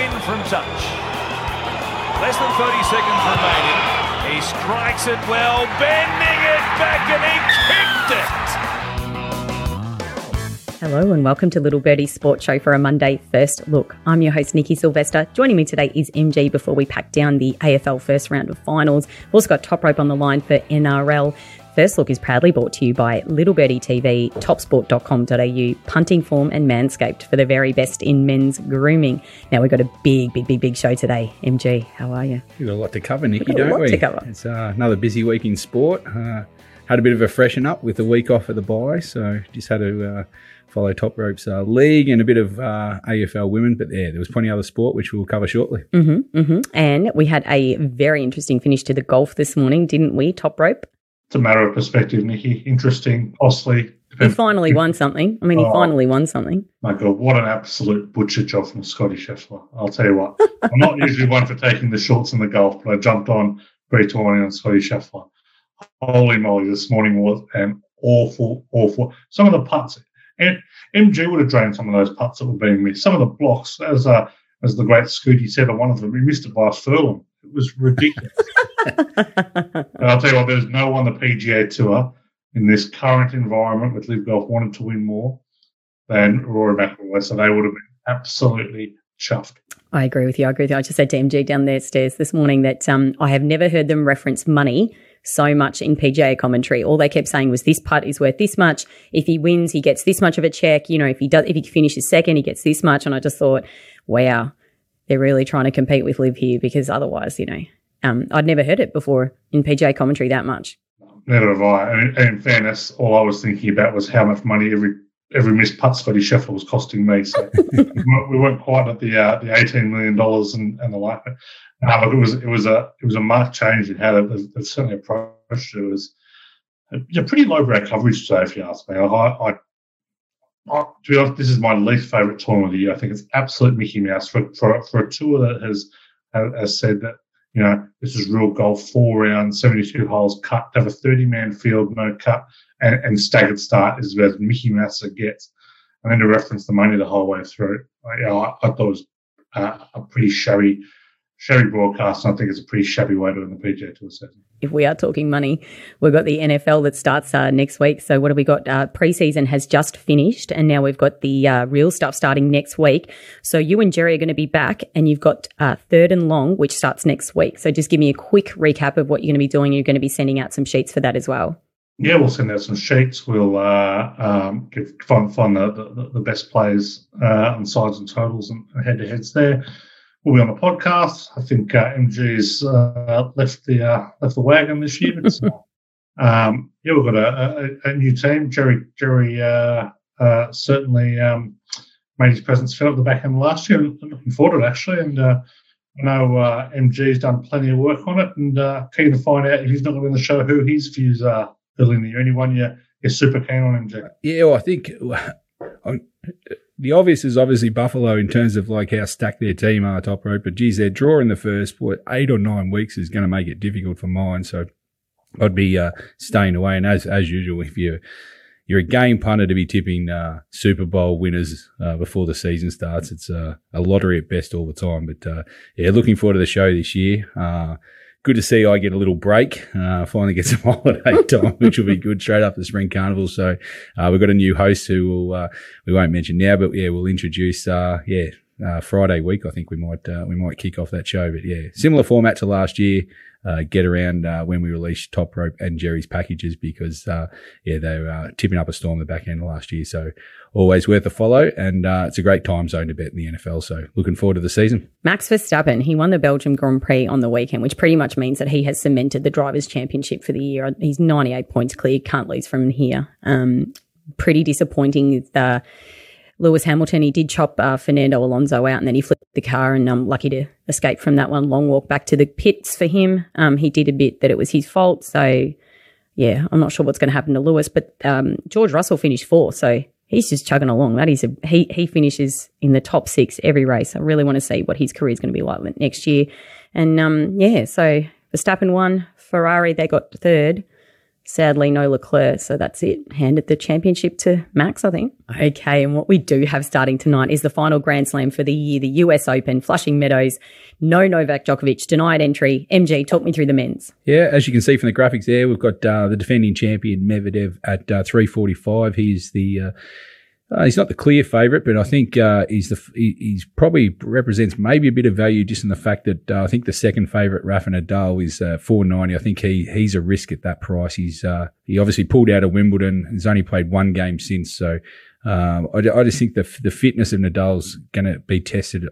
spin from touch. Less than 30 seconds remaining. He strikes it well, bending it back, and he kicked it! Hello and welcome to Little Birdie's Sports Show for a Monday First Look. I'm your host, Nikki Sylvester. Joining me today is MG before we pack down the AFL first round of finals. We've also got Top Rope on the line for NRL. First Look is proudly brought to you by Little Birdie TV, topsport.com.au, Punting Form and Manscaped for the very best in men's grooming. Now, we've got a big show today. MG, how are you? We've got a lot to cover, Nikki, don't we? To cover. It's another busy week in sport. Had a bit of a freshen up with the week off at the bye, so just had to follow Top Rope's league and a bit of AFL women, but there was plenty of other sport, which we'll cover shortly. And we had a very interesting finish to the golf this morning, didn't we, Top Rope? It's a matter of perspective, Nikki. Interesting, costly. He finally won something. I mean, he finally won something. My God, what an absolute butcher job from Scottie Scheffler. I'll tell you what. I'm not usually one for taking the shorts in the golf, but I jumped on pre-tournament on Scottie Scheffler. Holy moly, this morning was an awful. Some of the putts, and MG would have drained some of those putts that were being missed. Some of the blocks, as the great Scooty said on one of them, he missed it by a furlong. It was ridiculous. And I'll tell you what, there's no one the PGA Tour in this current environment with Liv Golf wanted to win more than Rory McIlroy, so they would have been absolutely chuffed. I agree with you. I just said to MG down there stairs this morning that I have never heard them reference money so much in PGA commentary. All they kept saying was this putt is worth this much. If he wins, he gets this much of a check. You know, if he finishes second, he gets this much. And I just thought, wow, they're really trying to compete with Liv here because otherwise, you know. I'd never heard it before in PGA commentary that much. Neither have I. And in fairness, all I was thinking about was how much money every missed putt Scottie Scheffler was costing me. So we weren't quite at the $18 million and the like. But look, it was a marked change in how they certainly approached it. It was a pretty lowbrow coverage today, if you ask me. I to be honest, this is my least favourite tournament of the year. I think it's absolute Mickey Mouse for a tour that has said that. You know, this is real golf, 4 rounds, 72 holes cut, have a 30-man field, no cut, and staggered start is about as Mickey Mouse as it gets. And then to reference the money the whole way through, I thought it was a pretty shabby broadcast, and I think it's a pretty shabby way to win the PGA Tour season. If we are talking money, we've got the NFL that starts next week. So what have we got? Preseason has just finished, and now we've got the real stuff starting next week. So you and Jerry are going to be back, and you've got third and long, which starts next week. So just give me a quick recap of what you're going to be doing. You're going to be sending out some sheets for that as well. Yeah, we'll send out some sheets. We'll find the best plays on sides and totals and head-to-heads there. We'll be on the podcast. I think MG's left the wagon this year. But we've got a new team. Jerry certainly made his presence felt at the back end last year. I'm looking forward to it, actually. And I know MG's done plenty of work on it and keen to find out if he's not going to be on the show who his views are early in the year. Anyone you're super keen on, MG? Yeah, well, I think the obvious is obviously Buffalo in terms of like how stacked their team are, Top Rope. But geez, their draw in the first 8 or 9 weeks is going to make it difficult for mine. So I'd be staying away. And as usual, if you're a game punter to be tipping Super Bowl winners before the season starts, it's a lottery at best all the time. But looking forward to the show this year. Good to see I get a little break, finally get some holiday time, which will be good straight after the Spring Carnival. So we've got a new host who we won't mention now, but, yeah, we'll introduce, Friday week I think we might kick off that show. But, yeah, similar format to last year, get around when we release Top Rope and Jerry's packages because, they were tipping up a storm the back end of last year. So always worth a follow, and it's a great time zone to bet in the NFL. So looking forward to the season. Max Verstappen, he won the Belgium Grand Prix on the weekend, which pretty much means that he has cemented the Drivers' Championship for the year. He's 98 points clear, can't lose from here. Pretty disappointing. Lewis Hamilton, he did chop Fernando Alonso out and then he flipped the car, and lucky to escape from that one. Long walk back to the pits for him. He did admit that it was his fault. So, yeah, I'm not sure what's going to happen to Lewis. But George Russell finished 4th, so he's just chugging along. That is he finishes in the top 6 every race. I really want to see what his career is going to be like next year. And, so Verstappen won. Ferrari, they got 3rd. Sadly, no Leclerc, so that's it. Handed the championship to Max, I think. Okay, and what we do have starting tonight is the final Grand Slam for the year, the US Open, Flushing Meadows. No Novak Djokovic, denied entry. MG, talk me through the men's. Yeah, as you can see from the graphics there, we've got the defending champion Medvedev at 345. He's the... he's not the clear favourite, but I think he's probably represents maybe a bit of value just in the fact that I think the second favourite, Rafa Nadal, is 490. I think he's a risk at that price. He obviously pulled out of Wimbledon. He's only played one game since, so I just think the fitness of Nadal's going to be tested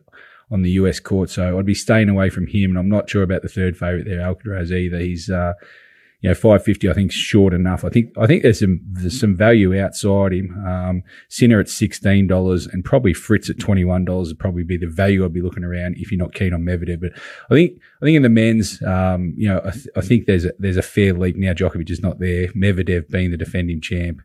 on the US court. So I'd be staying away from him, and I'm not sure about the third favourite there, Alcaraz, either. He's 550, I think, is short enough. I think there's some value outside him. Sinner at $16 and probably Fritz at $21 would probably be the value I'd be looking around if you're not keen on Medvedev. But I think in the men's, I think there's a fair leap now. Djokovic is not there. Medvedev being the defending champ,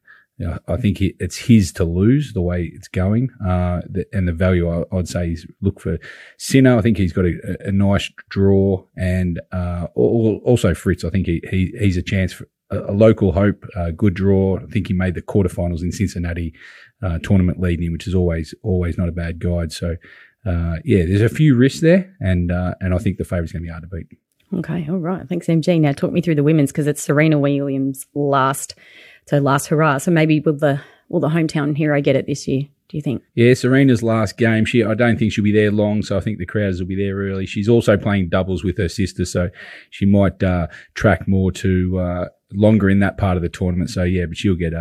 I think it's his to lose the way it's going. And the value I'd say is look for Sinner. I think he's got a nice draw, and also Fritz. I think he's a chance for a local hope, a good draw. I think he made the quarterfinals in Cincinnati tournament leading, which is always not a bad guide. So, there's a few risks there, and I think the favourite's going to be hard to beat. Okay, all right. Thanks, MG. Now talk me through the women's, because it's Serena Williams' last hurrah. So maybe will the hometown hero get it this year, do you think? Yeah, Serena's last game. I don't think she'll be there long, so I think the crowds will be there early. She's also playing doubles with her sister, so she might track more to longer in that part of the tournament. So, yeah, but she'll get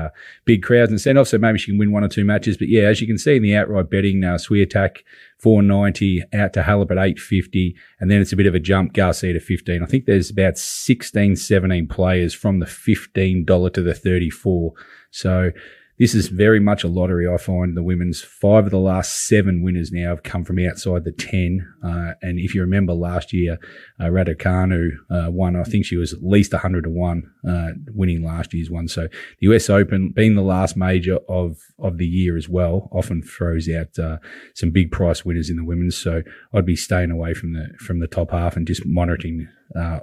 big crowds and send-off, so maybe she can win one or two matches. But, yeah, as you can see in the outright betting, Swiatek, 490, out to Halep at 850, and then it's a bit of a jump, Garcia to 15. I think there's about 16, 17 players from the $15 to the 34. So this is very much a lottery, I find. The women's 5 of the last 7 winners now have come from outside the 10. And if you remember last year, Raducanu won. I think she was at least 100 to 1 winning last year's one. So the US Open, being the last major of the year as well, often throws out some big price winners in the women's. So I'd be staying away from the top half and just monitoring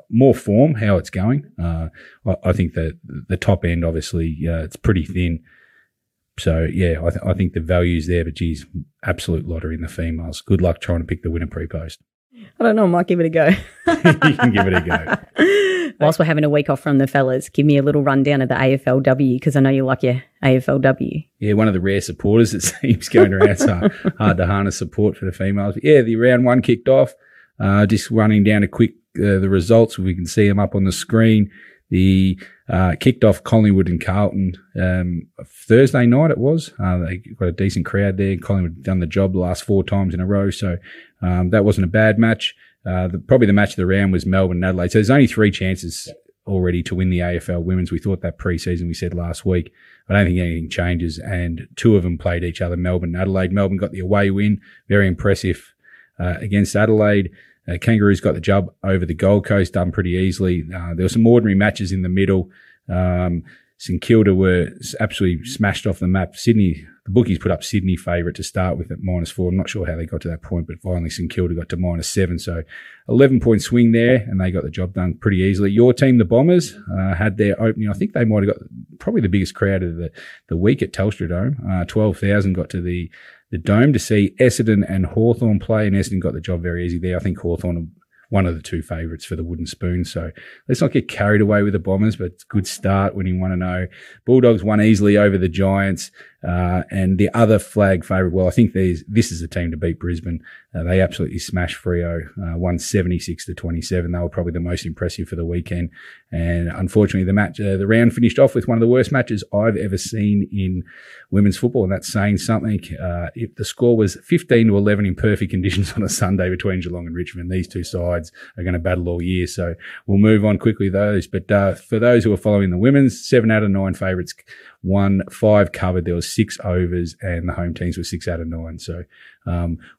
more form, how it's going. I think that the top end, obviously, it's pretty thin. So, yeah, I think the value's there, but, geez, absolute lottery in the females. Good luck trying to pick the winner pre-post. I don't know. I might give it a go. You can give it a go. Whilst we're having a week off from the fellas, give me a little rundown of the AFLW, because I know you like your AFLW. Yeah, one of the rare supporters, it seems, going around. So hard to harness support for the females. But yeah, the round one kicked off. Just running down a quick the results. We can see them up on the screen. The kicked off Collingwood and Carlton Thursday night it was. They got a decent crowd there. Collingwood done the job the last 4 times in a row, so that wasn't a bad match. Probably the match of the round was Melbourne and Adelaide. So there's only 3 chances already to win the AFL Women's. We thought that pre-season, we said last week. I don't think anything changes, and 2 of them played each other, Melbourne and Adelaide. Melbourne got the away win, very impressive against Adelaide. Kangaroos got the job over the Gold Coast, done pretty easily. There were some ordinary matches in the middle. St Kilda were absolutely smashed off the map. Sydney, the bookies put up Sydney favourite to start with at -4. I'm not sure how they got to that point, but finally St Kilda got to -7. So 11-point swing there, and they got the job done pretty easily. Your team, the Bombers, had their opening. I think they might have got probably the biggest crowd of the week at Telstra Dome. 12,000 got to the Dome to see Essendon and Hawthorn play, and Essendon got the job very easy there. I think Hawthorn are one of the 2 favourites for the wooden spoon. So let's not get carried away with the Bombers, but it's a good start, winning 1-0. Bulldogs won easily over the Giants, and the other flag favourite, well, I think this is a team to beat Brisbane. They absolutely smashed Freo, 176-27. They were probably the most impressive for the weekend. And unfortunately, the round finished off with one of the worst matches I've ever seen in women's football, and that's saying something. If the score was 15-11 in perfect conditions on a Sunday between Geelong and Richmond. These 2 sides are going to battle all year, so we'll move on quickly those. But for those who are following the women's, 7 out of 9 favourites won, 5 covered. There was 6 overs, and the home teams were 6 out of 9. So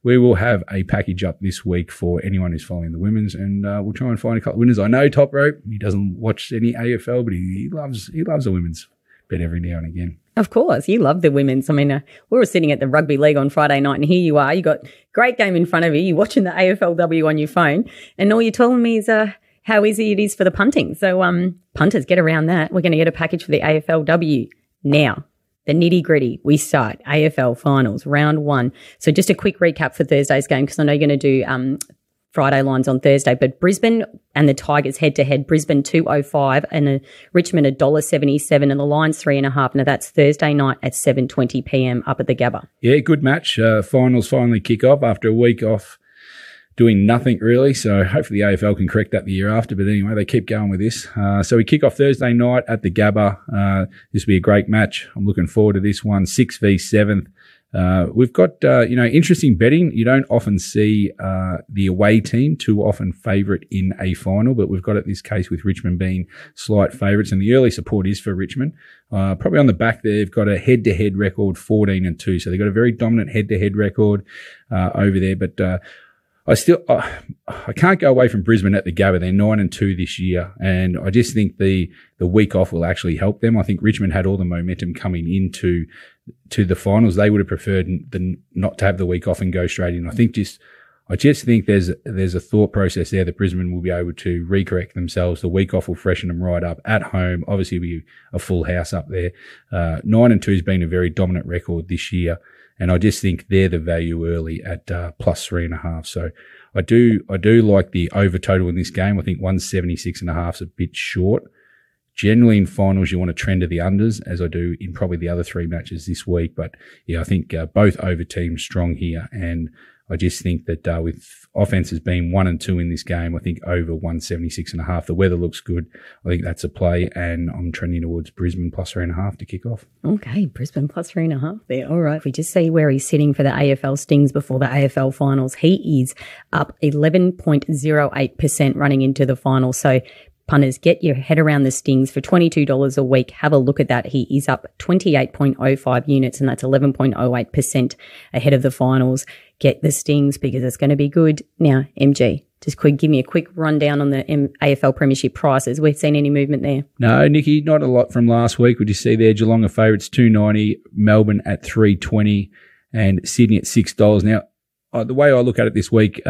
we will have a package up this week for anyone who's following the women's, and we'll try and find a couple of winners. I know Top Rope, he doesn't watch any AFL, but he loves the women's bet every now and again. Of course, you love the women's. I mean, we were sitting at the rugby league on Friday night, and here you are. You got great game in front of you. You're watching the AFLW on your phone, and all you're telling me is how easy it is for the punting. So punters, get around that. We're going to get a package for the AFLW now. The nitty-gritty, we start AFL finals, round one. So just a quick recap for Thursday's game, because I know you're going to do Friday lines on Thursday, but Brisbane and the Tigers head-to-head, Brisbane $2.05 and Richmond $1.77 and the line's 3.5. Now, that's Thursday night at 7:20pm up at the Gabba. Yeah, good match. Finals finally kick off after a week off doing nothing really, so hopefully the AFL can correct that the year after. But anyway, they keep going with this. So we kick off Thursday night at the Gabba. This will be a great match. I'm looking forward to this one, 6v7. We've got, interesting betting. You don't often see the away team too often favourite in a final, but we've got it this case with Richmond being slight favourites, and the early support is for Richmond. Probably on the back there, they've got a head-to-head record, 14-2, so they've got a very dominant head-to-head record over there, but I can't go away from Brisbane at the Gabba. They're 9-2 this year, and I just think the week off will actually help them. I think Richmond had all the momentum coming into the finals. They would have preferred not to have the week off and go straight in. I just think there's a thought process there that Brisbane will be able to recorrect themselves. The week off will freshen them right up at home. Obviously, it'll be a full house up there. 9-2 has been a very dominant record this year. And I just think they're the value early at plus 3.5. So I do like the over total in this game. I think 176.5 is a bit short. Generally in finals, you want to trend to the unders, as I do in probably the other three matches this week. But yeah, I think both over teams strong here. And I just think that with offences being 1 and 2 in this game, I think over 176.5. The weather looks good. I think that's a play, and I'm trending towards Brisbane plus 3.5 to kick off. Okay, Brisbane plus 3.5 there. All right, we just see where he's sitting for the AFL Stings before the AFL finals. He is up 11.08% running into the finals. So punters, get your head around the Stings for $22 a week. Have a look at that. He is up 28.05 units, and that's 11.08% ahead of the finals. Get the Stings because it's going to be good. Now, MG, just quick, give me a quick rundown on the AFL Premiership prices. We've seen any movement there? No, Nikki, not a lot from last week. We just see there Geelong are favourites, $2.90, Melbourne at $3.20 and Sydney at $6. Now, the way I look at it this week,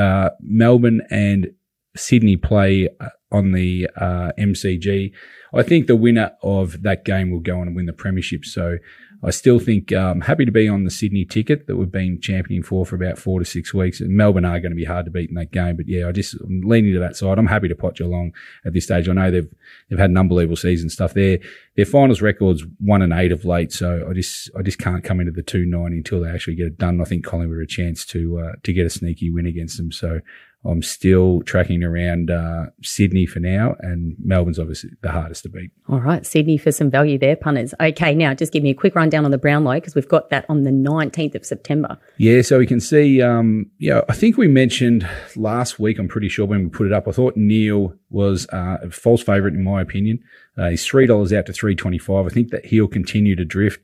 Melbourne and Sydney play on the MCG. I think the winner of that game will go on and win the premiership. So I still think I'm happy to be on the Sydney ticket that we've been championing for about 4 to 6 weeks. And Melbourne are going to be hard to beat in that game. But, yeah, I'm leaning to that side. I'm happy to pot Geelong at this stage. I know they've had an unbelievable season stuff there. Their finals record's 1-8 of late, so I just can't come into the 2.90 until they actually get it done. I think Collingwood have a chance to get a sneaky win against them. So I'm still tracking around Sydney for now, and Melbourne's obviously the hardest to beat. All right, Sydney for some value there, punters. Okay, now just give me a quick rundown on the Brownlow because we've got that on the 19th of September. Yeah, so we can see, I think we mentioned last week, I'm pretty sure when we put it up, I thought Neil was a false favourite in my opinion. He's $3 out to $3.25. I think that he'll continue to drift.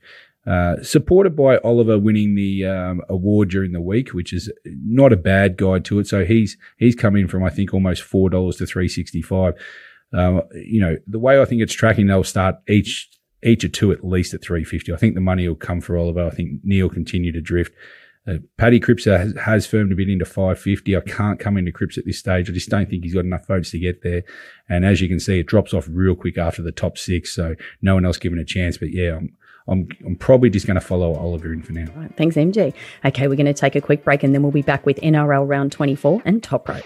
Supported by Oliver winning the award during the week, which is not a bad guide to it. So he's come in from, I think, almost $4 to $3.65. The way I think it's tracking, they'll start each or two at least at $3.50. I think the money will come for Oliver. I think Neil continue to drift. Paddy Cripps has firmed a bit into $5.50. I can't come into Cripps at this stage. I just don't think he's got enough votes to get there. And as you can see, it drops off real quick after the top six. So no one else given a chance. But yeah, I'm probably just going to follow Oliver in for now. Right, thanks, MG. Okay, we're going to take a quick break and then we'll be back with NRL Round 24 and Top Rope.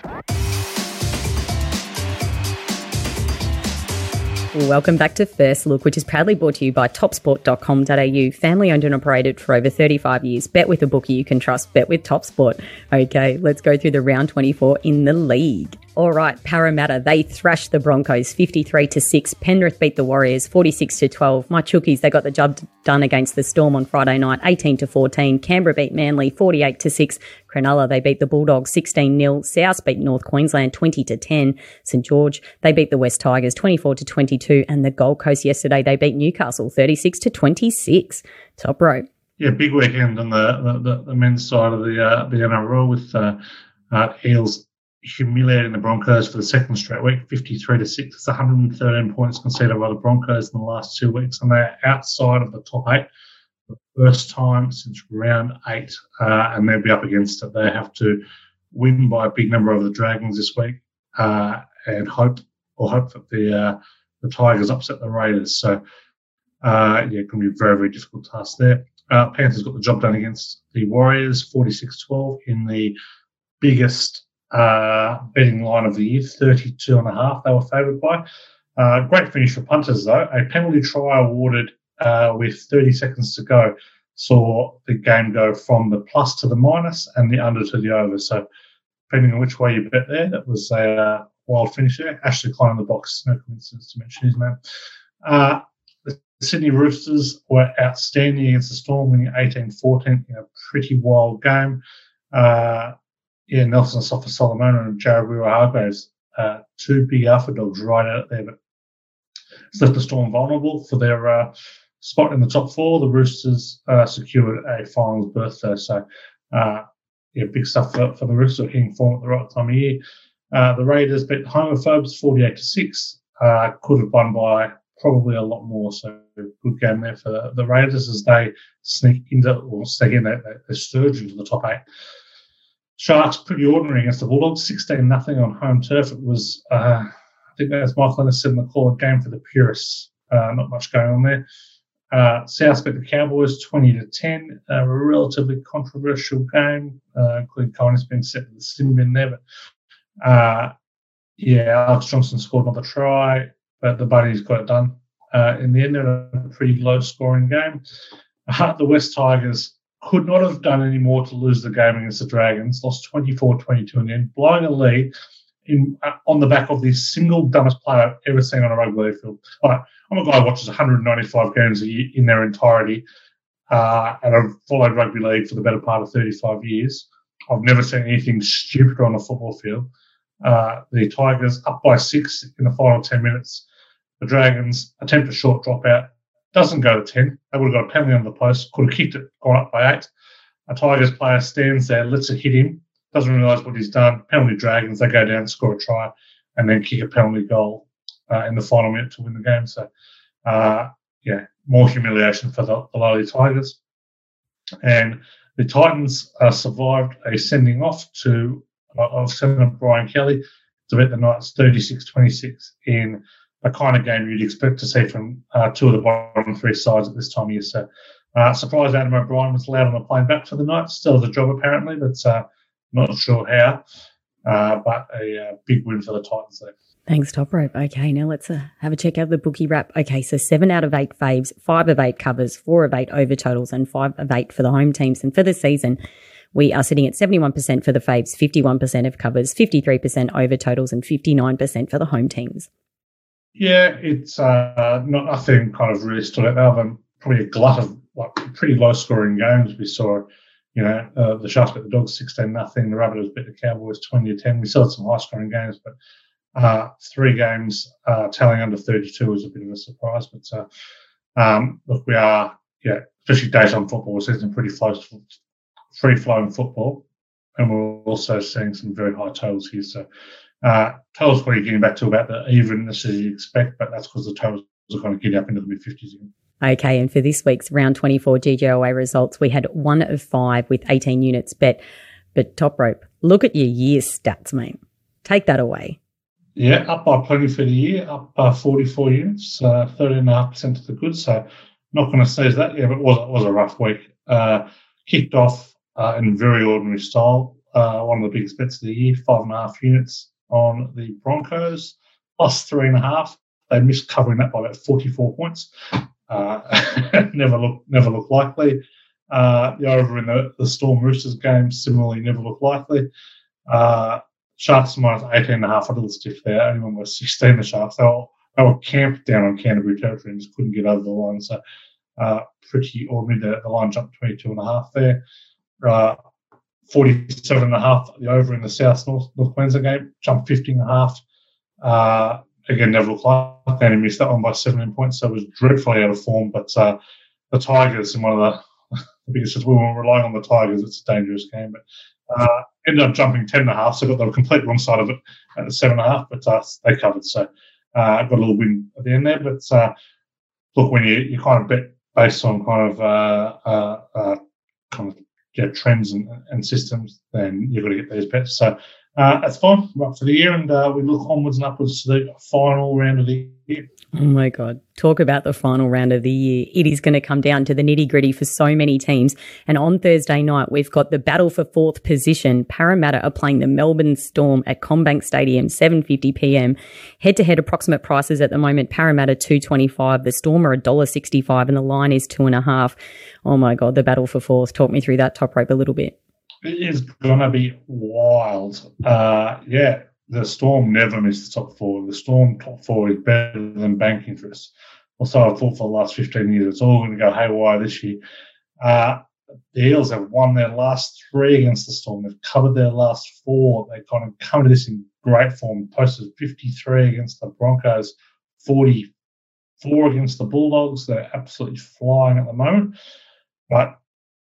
Welcome back to First Look, which is proudly brought to you by topsport.com.au, family owned and operated for over 35 years. Bet with a bookie you can trust. Bet with TopSport. Okay, let's go through the round 24 in the league. All right, Parramatta, they thrashed the Broncos 53-6. Penrith beat the Warriors 46-12. My Chookies, they got the job done against the Storm on Friday night 18-14. Canberra beat Manly 48-6. Cronulla, they beat the Bulldogs 16-0. South beat North Queensland 20-10. St George, they beat the West Tigers 24-22. And the Gold Coast yesterday, they beat Newcastle 36-26. Top rope. Yeah, big weekend on the men's side of the NRL with Eels humiliating the Broncos for the second straight week, 53-6. It's 113 points conceded by the Broncos in the last 2 weeks, and they're outside of the top eight. First time since round 8, and they'll be up against it. They have to win by a big number over the Dragons this week and hope or hope that the Tigers upset the Raiders. So, yeah, it can be a very, very difficult task there. Panthers got the job done against the Warriors, 46-12 in the biggest betting line of the year, 32.5 they were favoured by. Great finish for punters, though. A penalty try awarded with 30 seconds to go saw the game go from the plus to the minus and the under to the over. So depending on which way you bet there, that was a wild finish there. Ashley Klein in the box, no coincidence to mention his name. The Sydney Roosters were outstanding against the Storm, winning 18-14 in a pretty wild game. Yeah, Nelson Sofa Solomon and Jarabira Hargraves, two big alpha dogs right out there, but it's left the Storm vulnerable for their spot in the top four. The Roosters secured a finals berth there, so yeah, big stuff for the Roosters hitting form at the right time of year. The Raiders beat the Homophobes 48-6. Could have won by probably a lot more, so good game there for the Raiders as they surge into the top eight. Sharks pretty ordinary against the Bulldogs, 16-0 on home turf. It was, I think as Michael Ennis said in the call, a game for the purists. Not much going on there. South beat the Cowboys 20-10, a relatively controversial game, including Collins being set in the sin bin there. But, yeah, Alex Johnson scored another try, but the Bunnies got it done. In the end, they had a pretty low-scoring game. The West Tigers could not have done any more to lose the game against the Dragons, lost 24-22 in the end, blowing a lead on the back of the single dumbest player I've ever seen on a rugby league field. Like, I'm a guy who watches 195 games a year in their entirety, and I've followed rugby league for the better part of 35 years. I've never seen anything stupider on a football field. The Tigers up by 6 in the final 10 minutes. The Dragons attempt a short dropout. Doesn't go to 10. They would have got a penalty on the post. Could have kicked it, gone up by 8. A Tigers player stands there, lets it hit him, doesn't realise what he's done. Penalty Dragons, they go down, score a try, and then kick a penalty goal in the final minute to win the game. So, yeah, more humiliation for the lowly Tigers. And the Titans survived a sending off to of Senator Brian Kelly to beat the Knights 36-26 in a kind of game you'd expect to see from two of the bottom three sides at this time of year. So, surprised Adam O'Brien was allowed on the plane back for the night. Still has a job, apparently, but not sure how. But a big win for the Titans there. Thanks, Top Rope. Okay, now let's have a check out the bookie wrap. Okay, so 7 out of 8 faves, 5 of 8 covers, 4 of 8 over totals, and 5 of 8 for the home teams. And for the season, we are sitting at 71% for the faves, 51% of covers, 53% over totals, and 59% for the home teams. Yeah, it's not nothing kind of really stood out other than probably a glut of like pretty low-scoring games. We saw, you know, the Sharks beat the Dogs 16-0, the Rabbitohs beat the Cowboys 20-10. We still had some high-scoring games, but three games tallying under 32 was a bit of a surprise. But look, we are, yeah, especially daytime football, we're seeing some pretty free-flowing football, and we're also seeing some very high totals here. So, totals probably getting back to about the evenness as you expect, but that's because the totals are kind of getting up into the mid-50s again. Okay, and for this week's round 24 GGOA results, we had 1 of 5 with 18 units bet. But Top Rope, look at your year stats, mate. Take that away. Yeah, up by plenty for the year, up by 44 units, 13.5% to the good, so not going to seize that. Yeah, but it was a rough week. Kicked off in very ordinary style, one of the biggest bets of the year, 5.5 units on the Broncos, plus 3.5. They missed covering that by about 44 points. Never look likely. The over in the Storm Roosters game similarly never looked likely. Sharks minus 18.5, a little stiff there. Only one was 16, the Sharks. They were camped down on Canterbury territory and just couldn't get over the line. So pretty ordinary. The line jumped 22.5 there. 47.5 the over in the South North Queensland game, jumped 15.5. Again, never looked like that. He missed that one by 17 points, so it was dreadfully out of form. But the Tigers, in one of the biggest, we weren't relying on the Tigers. It's a dangerous game. But ended up jumping 10.5, so got the complete wrong side of it at the 7.5, but they covered. So got a little win at the end there. But look, when you kind of bet based on kind of trends and systems, then you've got to get those bets. So that's fine. We're up for the year, and we look onwards and upwards to the final round of the year. Oh, my God. Talk about the final round of the year. It is going to come down to the nitty-gritty for so many teams. And on Thursday night, we've got the battle for fourth position. Parramatta are playing the Melbourne Storm at CommBank Stadium, 7:50pm. Head-to-head approximate prices at the moment, Parramatta $2.25, the Storm are $1.65, and the line is 2.5. Oh, my God, the battle for fourth. Talk me through that top rope a little bit. It is going to be wild. Yeah, the Storm never missed the top four. The Storm top four is better than bank interest. Also, I've thought for the last 15 years, it's all going to go haywire this year. The Eels have won their last three against the Storm. They've covered their last four. They've kind of come to this in great form. Posted 53 against the Broncos, 44 against the Bulldogs. They're absolutely flying at the moment. But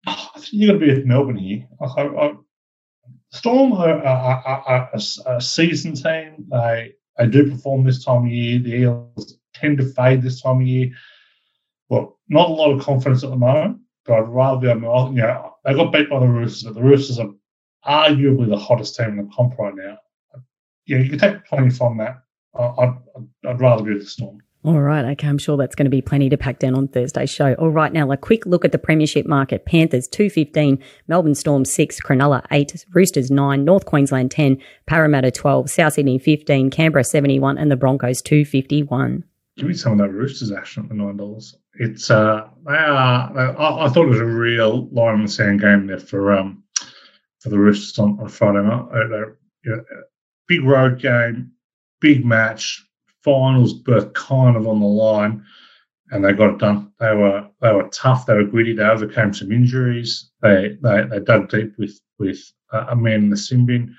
I think you've got to be with Melbourne here. Storm are a seasoned team. They do perform this time of year. The Eels tend to fade this time of year. Well, not a lot of confidence at the moment, but I'd rather be on. You know, they got beat by the Roosters, but the Roosters are arguably the hottest team in the comp right now. Yeah, you can take plenty from that. I'd rather be with the Storm. All right, okay, I'm sure that's going to be plenty to pack down on Thursday's show. All right, now a quick look at the premiership market. Panthers, $2.15, Melbourne Storm, 6, Cronulla, 8, Roosters, 9, North Queensland, 10, Parramatta, 12, South Sydney, 15, Canberra, 71, and the Broncos, 2.51. Give me some of that Roosters action at the $9. It's I thought it was a real line in the sand game there for the Roosters on Friday night. Big road game, big match. Finals berth kind of on the line, and they got it done. They were tough. They were gritty. They overcame some injuries. They dug deep with a man in the sin bin.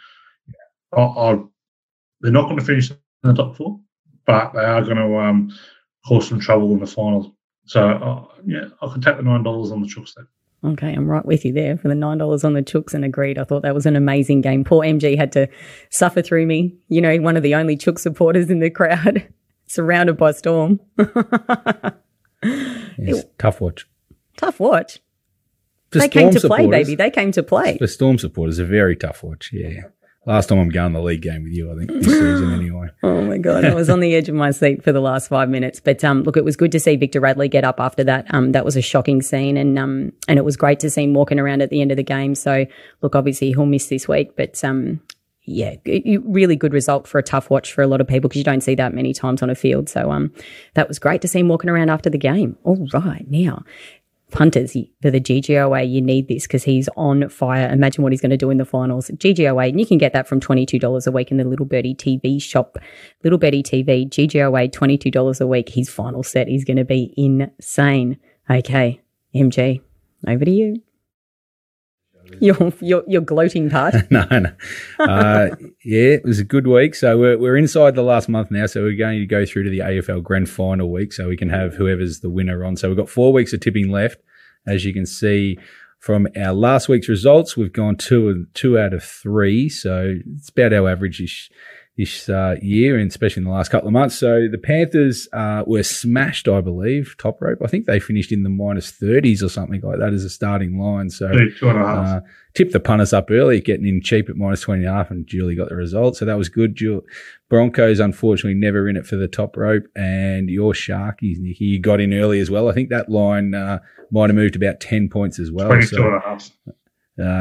They're not going to finish in the top four, but they are going to cause some trouble in the finals. So I can take the $9 on the chalk set. Okay, I'm right with you there for the $9 on the chooks and agreed. I thought that was an amazing game. Poor MG had to suffer through me. You know, one of the only chook supporters in the crowd, surrounded by Storm. Yes, tough watch. Tough watch. They came to play, baby. They came to play. The Storm supporters are very tough watch, yeah. Last time I'm going to the league game with you, I think, this season anyway. Oh, my God. I was on the edge of my seat for the last 5 minutes. But, look, it was good to see Victor Radley get up after that. That was a shocking scene, and it was great to see him walking around at the end of the game. So, look, obviously he'll miss this week. But, yeah, really good result for a tough watch for a lot of people because you don't see that many times on a field. So that was great to see him walking around after the game. All right, now. Punters for the GGOA, you need this because he's on fire. Imagine what he's going to do in the finals. GGOA, and you can get that from $22 a week in the Little Birdie TV shop. Little Birdie TV, GGOA, $22 a week. His final set is going to be insane. Okay, MG, over to you. Your gloating part. No. Yeah, it was a good week. So we're inside the last month now. So we're going to go through to the AFL Grand Final week so we can have whoever's the winner on. So we've got 4 weeks of tipping left. As you can see from our last week's results, we've gone two out of three. So it's about our average-ish year, and especially in the last couple of months. So the Panthers were smashed, I believe, top rope. I think they finished in the minus 30s or something like that as a starting line. So 2.5. Tipped the punters up early, getting in cheap at minus 20.5, and Julie got the result. So that was good. Broncos, unfortunately, never in it for the top rope. And your Sharkies, Nikki, you got in early as well. I think that line might have moved about 10 points as well. 22.5.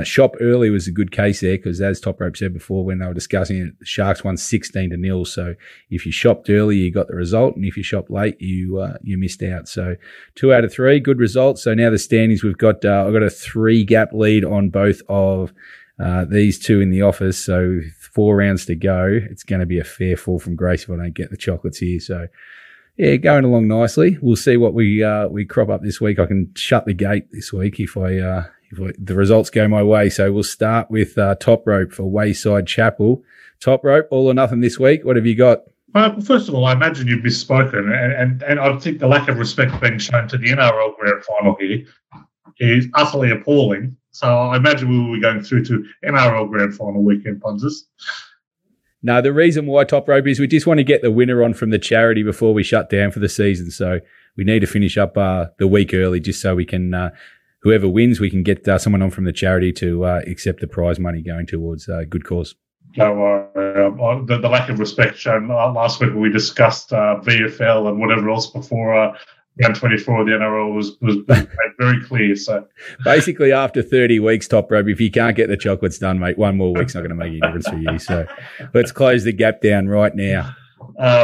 Shop early was a good case there because, as Top Rope said before when they were discussing it, the Sharks won 16-0. So if you shopped early, you got the result, and if you shopped late, you missed out. So 2 out of 3, good results. So now the standings, we've got I've got a 3-gap lead on both of these two in the office. So 4 rounds to go. It's going to be a fair fall from grace if I don't get the chocolates here. So. Yeah, going along nicely. We'll see what we crop up this week. I can shut the gate this week if the results go my way. So we'll start with Top Rope for Wayside Chapel. Top Rope, all or nothing this week. What have you got? Well, first of all, I imagine you've misspoken, and I think the lack of respect being shown to the NRL Grand Final here is utterly appalling. So I imagine we will be going through to NRL Grand Final weekend, punters. No, the reason why Top Rope is we just want to get the winner on from the charity before we shut down for the season. So we need to finish up the week early just so we can whoever wins, we can get someone on from the charity to accept the prize money going towards a good cause. So the lack of respect shown last week when we discussed VFL and whatever else before round 24 of the NRL was made very clear. So basically, after 30 weeks, top rope, if you can't get the chocolates done, mate, one more week's not going to make any difference for you. So let's close the gap down right now.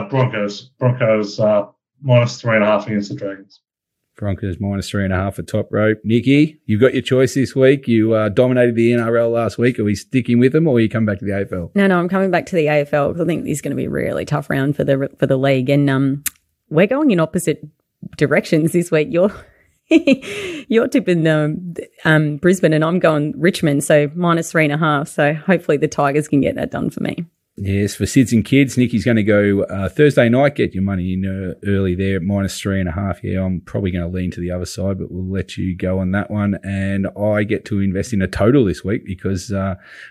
Broncos -3.5 against the Dragons. Broncos -3.5 at top rope. Nikki, you've got your choice this week. You dominated the NRL last week. Are we sticking with them, or are you coming back to the AFL? No, I'm coming back to the AFL because I think this is going to be a really tough round for the league. And we're going in opposite directions this week. You're tipping Brisbane, and I'm going Richmond. So -3.5. So hopefully the Tigers can get that done for me. Yes, for Sids and Kids, Nikki's going to go Thursday night. Get your money in early there at -3.5. Yeah, I'm probably going to lean to the other side, but we'll let you go on that one. And I get to invest in a total this week because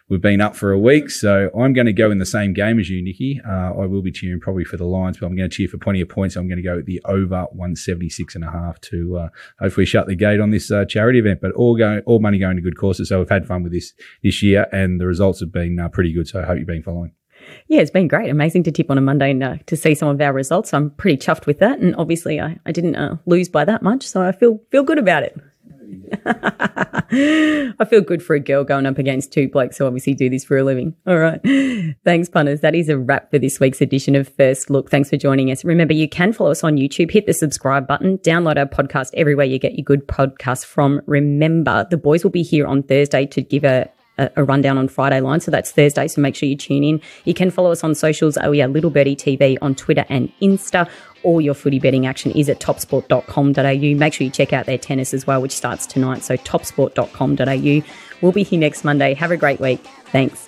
we've been up for a week. So I'm going to go in the same game as you, Nikki. I will be cheering probably for the Lions, but I'm going to cheer for plenty of points. I'm going to go with the over 176.5 to hopefully shut the gate on this charity event. But all money going to good causes. So we've had fun with this year, and the results have been pretty good. So I hope you've been following. Yeah, it's been great. Amazing to tip on a Monday and to see some of our results. So I'm pretty chuffed with that. And obviously I didn't lose by that much, so I feel good about it. I feel good for a girl going up against two blokes who obviously do this for a living. All right. Thanks, punters. That is a wrap for this week's edition of First Look. Thanks for joining us. Remember, you can follow us on YouTube. Hit the subscribe button. Download our podcast everywhere you get your good podcasts from. Remember, the boys will be here on Thursday to give a rundown on Friday line, so that's Thursday, so make sure you tune in. You can follow us on socials. Little Birdie TV on Twitter and Insta. All your footy betting action is at topsport.com.au. Make sure you check out their tennis as well, which starts tonight, so topsport.com.au. We'll be here next Monday. Have a great week. Thanks.